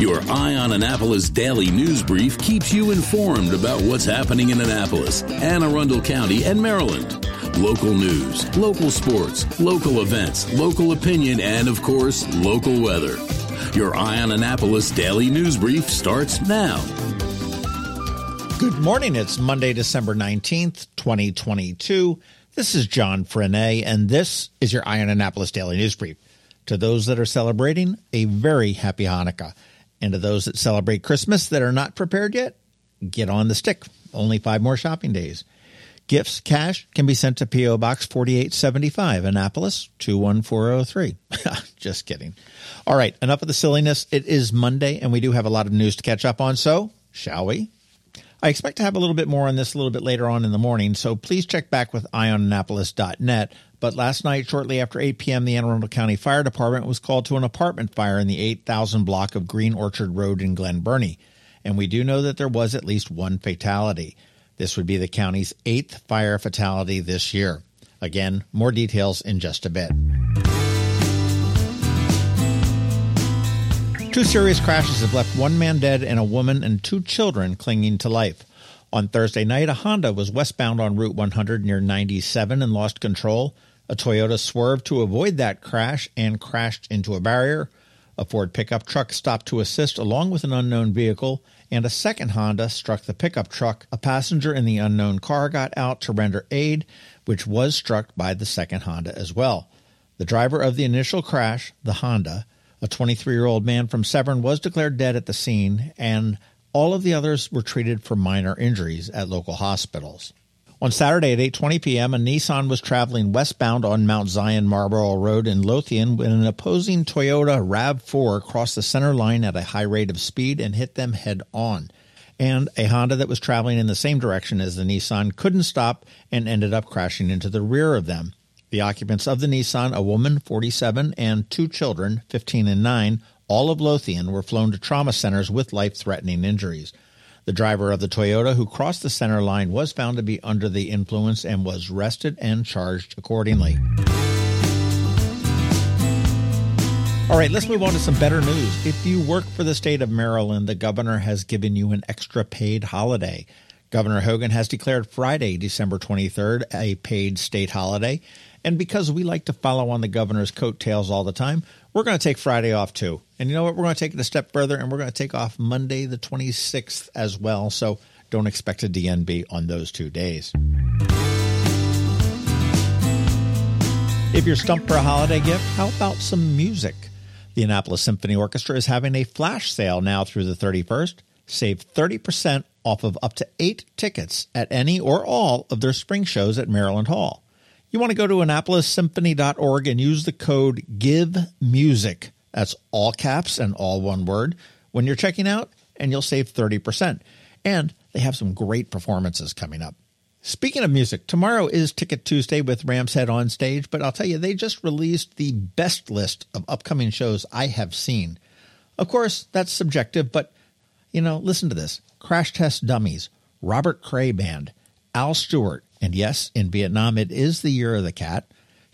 Your Eye on Annapolis daily news brief keeps you informed about what's happening in Annapolis, Anne Arundel County, and Maryland. Local news, local sports, local events, local opinion, and, of course, local weather. Your Eye on Annapolis daily news brief starts now. Good morning. It's Monday, December 19th, 2022. This is John Frenet, and this is your Eye on Annapolis daily news brief. To those that are celebrating, a very happy Hanukkah. And to those that celebrate Christmas that are not prepared yet, get on the stick. Only 5 more shopping days. Gifts, cash, can be sent to P.O. Box 4875, Annapolis, 21403. Just kidding. All right, enough of the silliness. It is Monday, and we do have a lot of news to catch up on, so shall we? I expect to have a little bit more on this a little bit later on in the morning, so please check back with ioannapolis.net. But last night, shortly after 8 p.m., the Anne Arundel County Fire Department was called to an apartment fire in the 8,000 block of Green Orchard Road in Glen Burnie, and we do know that there was at least one fatality. This would be the county's 8th fire fatality this year. Again, more details in just a bit. 2 serious crashes have left 1 man dead and a woman and 2 children clinging to life. On Thursday night, a Honda was westbound on Route 100 near 97 and lost control. A Toyota swerved to avoid that crash and crashed into a barrier. A Ford pickup truck stopped to assist along with an unknown vehicle, and a second Honda struck the pickup truck. A passenger in the unknown car got out to render aid, which was struck by the second Honda as well. The driver of the initial crash, the Honda, a 23-year-old man from Severn, was declared dead at the scene, and all of the others were treated for minor injuries at local hospitals. On Saturday at 8:20 p.m., a Nissan was traveling westbound on Mount Zion Marlborough Road in Lothian when an opposing Toyota RAV4 crossed the center line at a high rate of speed and hit them head on. And a Honda that was traveling in the same direction as the Nissan couldn't stop and ended up crashing into the rear of them. The occupants of the Nissan, a woman, 47, and 2 children, 15 and 9, all of Lothian, were flown to trauma centers with life-threatening injuries. The driver of the Toyota who crossed the center line was found to be under the influence and was arrested and charged accordingly. All right, let's move on to some better news. If you work for the state of Maryland, the governor has given you an extra paid holiday. Governor Hogan has declared Friday, December 23rd, a paid state holiday. And because we like to follow on the governor's coattails all the time, we're going to take Friday off too. And you know what? We're going to take it a step further, and we're going to take off Monday the 26th as well. So don't expect a DNB on those 2 days. If you're stumped for a holiday gift, how about some music? The Annapolis Symphony Orchestra is having a flash sale now through the 31st. Save 30% off of up to 8 tickets at any or all of their spring shows at Maryland Hall. You want to go to AnnapolisSymphony.org and use the code GIVEMUSIC, that's all caps and all one word, when you're checking out, and you'll save 30%. And they have some great performances coming up. Speaking of music, tomorrow is Ticket Tuesday with Ram's Head on stage, but I'll tell you, they just released the best list of upcoming shows I have seen. Of course, that's subjective, but, you know, listen to this. Crash Test Dummies, Robert Cray Band, Al Stewart, and yes, in Vietnam, it is the year of the cat,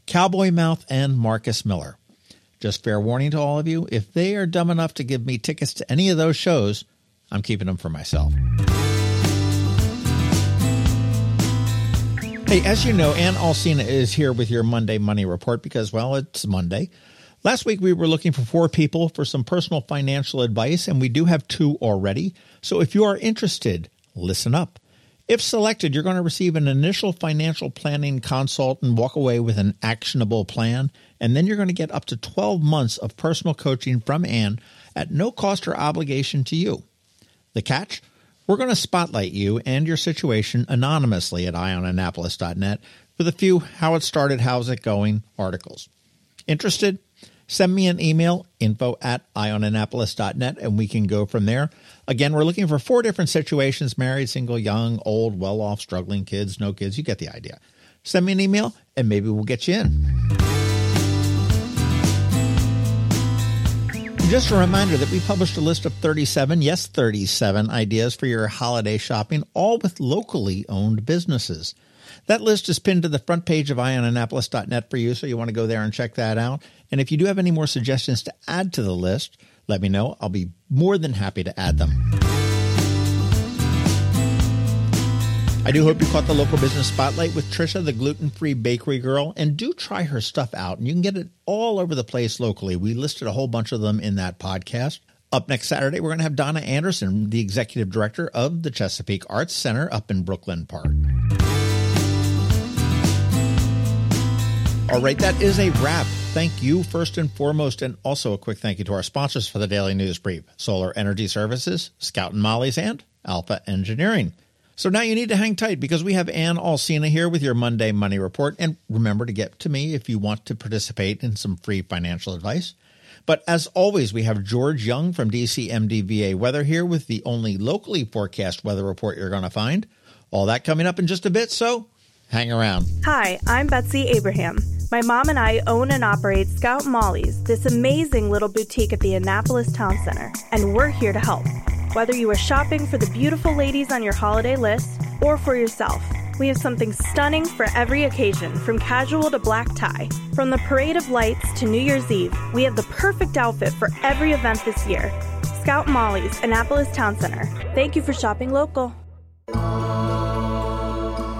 Cowboy Mouth, and Marcus Miller. Just fair warning to all of you, if they are dumb enough to give me tickets to any of those shows, I'm keeping them for myself. Hey, as you know, Ann Alsina is here with your Monday Money Report because, well, it's Monday. Last week, we were looking for 4 people for some personal financial advice, and we do have 2 already. So if you are interested, listen up. If selected, you're going to receive an initial financial planning consult and walk away with an actionable plan. And then you're going to get up to 12 months of personal coaching from Ann at no cost or obligation to you. The catch? We're going to spotlight you and your situation anonymously at ioannapolis.net with a few how it started, how's it going articles. Interested? Send me an email, info@ioannapolis.net, and we can go from there. Again, we're looking for 4 different situations: married, single, young, old, well-off, struggling, kids, no kids. You get the idea. Send me an email, and maybe we'll get you in. Just a reminder that we published a list of 37, yes, 37 ideas for your holiday shopping, all with locally owned businesses. That list is pinned to the front page of ioannapolis.net for you, so you want to go there and check that out. And if you do have any more suggestions to add to the list, let me know. I'll be more than happy to add them. I do hope you caught the local business spotlight with Trisha, the gluten-free bakery girl, and do try her stuff out. And you can get it all over the place locally. We listed a whole bunch of them in that podcast. Up next Saturday, we're going to have Donna Anderson, the executive director of the Chesapeake Arts Center up in Brooklyn Park. All right, that is a wrap. Thank you first and foremost, and also a quick thank you to our sponsors for the Daily News Brief, Solar Energy Services, Scout and Molly's, and Alpha Engineering. So now you need to hang tight because we have Ann Alsina here with your Monday Money Report. And remember to get to me if you want to participate in some free financial advice. But as always, we have George Young from DCMDVA Weather here with the only locally forecast weather report you're going to find. All that coming up in just a bit, so hang around. Hi, I'm Betsy Abraham. My mom and I own and operate Scout and Molly's, this amazing little boutique at the Annapolis Town Center, and we're here to help. Whether you are shopping for the beautiful ladies on your holiday list or for yourself, we have something stunning for every occasion, from casual to black tie. From the Parade of Lights to New Year's Eve, we have the perfect outfit for every event this year. Scout and Molly's, Annapolis Town Center. Thank you for shopping local.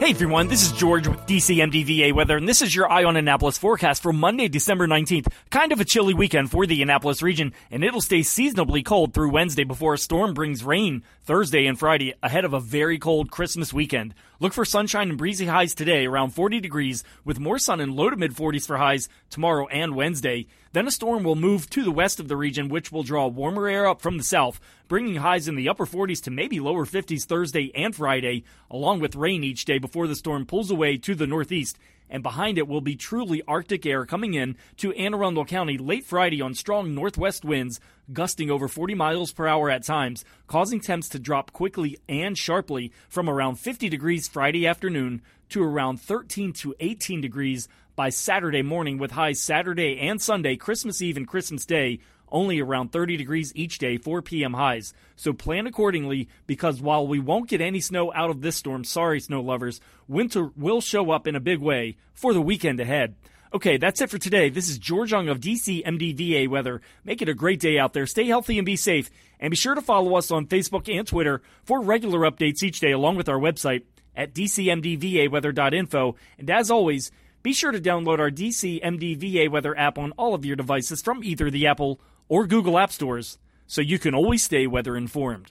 Hey everyone, this is George with DCMDVA Weather, and this is your Eye on Annapolis forecast for Monday, December 19th. Kind of a chilly weekend for the Annapolis region, and it'll stay seasonably cold through Wednesday before a storm brings rain Thursday and Friday ahead of a very cold Christmas weekend. Look for sunshine and breezy highs today, around 40 degrees, with more sun in low to mid-40s for highs tomorrow and Wednesday. Then a storm will move to the west of the region, which will draw warmer air up from the south, bringing highs in the upper 40s to maybe lower 50s Thursday and Friday, along with rain each day before the storm pulls away to the northeast. And behind it will be truly Arctic air coming in to Anne Arundel County late Friday on strong northwest winds, gusting over 40 miles per hour at times, causing temps to drop quickly and sharply from around 50 degrees Friday afternoon to around 13 to 18 degrees by Saturday morning, with highs Saturday and Sunday, Christmas Eve and Christmas Day, only around 30 degrees each day, 4 p.m. highs. So plan accordingly, because while we won't get any snow out of this storm, sorry snow lovers, winter will show up in a big way for the weekend ahead. Okay, that's it for today. This is George Young of DCMDVA Weather. Make it a great day out there. Stay healthy and be safe. And be sure to follow us on Facebook and Twitter for regular updates each day, along with our website at DCMDVAweather.info. And as always, be sure to download our DCMDVA Weather app on all of your devices from either the Apple or Google App Stores, so you can always stay weather informed.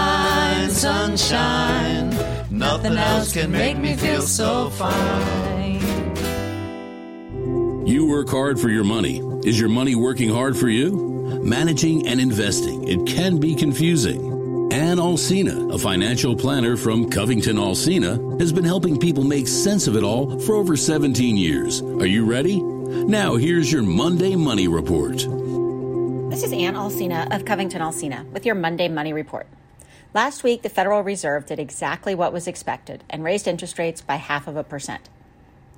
sunshine. Nothing else can make me feel so fine. You work hard for your money. Is your money working hard for you? Managing and investing, it can be confusing. Ann Alsina, a financial planner from Covington Alsina, has been helping people make sense of it all for over 17 years. Are you ready? Now here's your Monday Money Report. This is Ann Alsina of Covington Alsina with your Monday Money Report. Last week, the Federal Reserve did exactly what was expected and raised interest rates by 0.5%.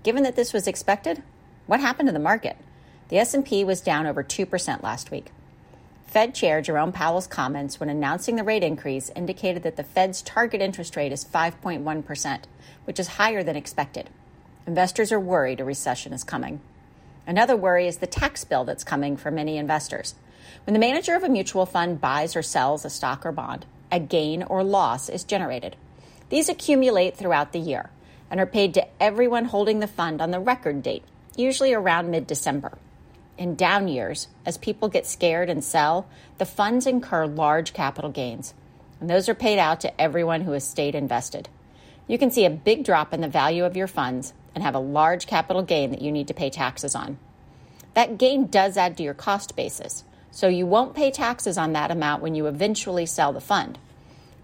Given that this was expected, what happened to the market? The S&P was down over 2% last week. Fed Chair Jerome Powell's comments when announcing the rate increase indicated that the Fed's target interest rate is 5.1%, which is higher than expected. Investors are worried a recession is coming. Another worry is the tax bill that's coming for many investors. When the manager of a mutual fund buys or sells a stock or bond, a gain or loss is generated. These accumulate throughout the year and are paid to everyone holding the fund on the record date, usually around mid-December. In down years, as people get scared and sell, the funds incur large capital gains, and those are paid out to everyone who has stayed invested. You can see a big drop in the value of your funds and have a large capital gain that you need to pay taxes on. That gain does add to your cost basis, so you won't pay taxes on that amount when you eventually sell the fund.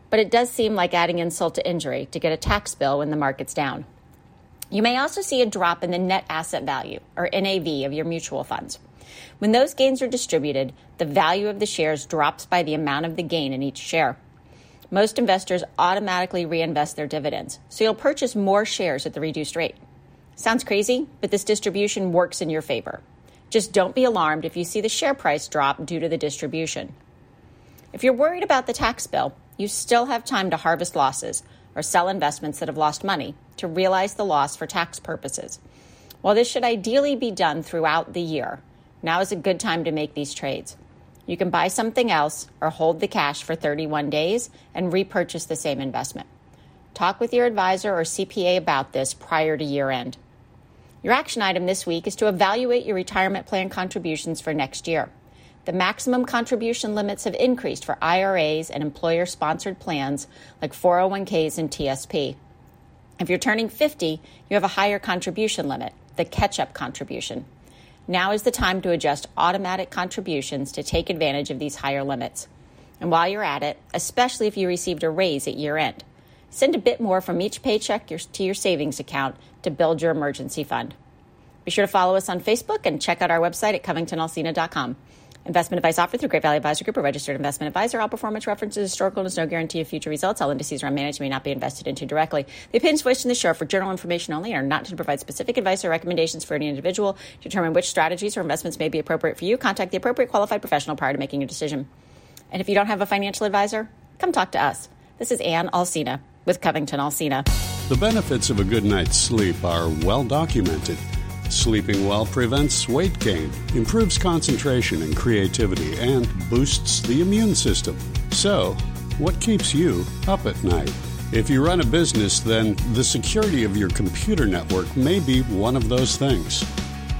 But it does seem like adding insult to injury to get a tax bill when the market's down. You may also see a drop in the net asset value, or NAV, of your mutual funds. When those gains are distributed, the value of the shares drops by the amount of the gain in each share. Most investors automatically reinvest their dividends, so you'll purchase more shares at the reduced rate. Sounds crazy, but this distribution works in your favor. Just don't be alarmed if you see the share price drop due to the distribution. If you're worried about the tax bill, you still have time to harvest losses or sell investments that have lost money to realize the loss for tax purposes. While this should ideally be done throughout the year, now is a good time to make these trades. You can buy something else or hold the cash for 31 days and repurchase the same investment. Talk with your advisor or CPA about this prior to year end. Your action item this week is to evaluate your retirement plan contributions for next year. The maximum contribution limits have increased for IRAs and employer-sponsored plans like 401ks and TSP. If you're turning 50, you have a higher contribution limit, the catch-up contribution. Now is the time to adjust automatic contributions to take advantage of these higher limits. And while you're at it, especially if you received a raise at year end, send a bit more from each paycheck to your savings account to build your emergency fund. Be sure to follow us on Facebook and check out our website at CovingtonAlcina.com. Investment advice offered through Great Valley Advisor Group, a registered investment advisor. All performance references historical and is no guarantee of future results. All indices are managed may not be invested into directly. The opinions voiced in the show are for general information only and are not to provide specific advice or recommendations for any individual. To determine which strategies or investments may be appropriate for you, contact the appropriate qualified professional prior to making your decision. And if you don't have a financial advisor, come talk to us. This is Ann Alsina with Covington Alsina. The benefits of a good night's sleep are well documented. Sleeping well prevents weight gain, improves concentration and creativity, and boosts the immune system. So, what keeps you up at night? If you run a business, then the security of your computer network may be one of those things.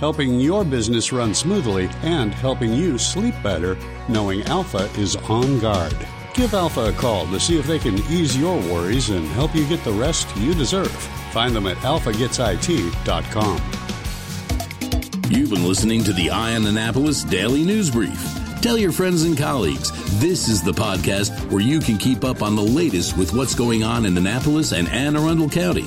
helping your business run smoothly and helping you sleep better, knowing Alpha is on guard. Give Alpha a call to see if they can ease your worries and help you get the rest you deserve. Find them at alphagetsit.com. You've been listening to the Ion Annapolis Daily News Brief. Tell your friends and colleagues, this is the podcast where you can keep up on the latest with what's going on in Annapolis and Anne Arundel County.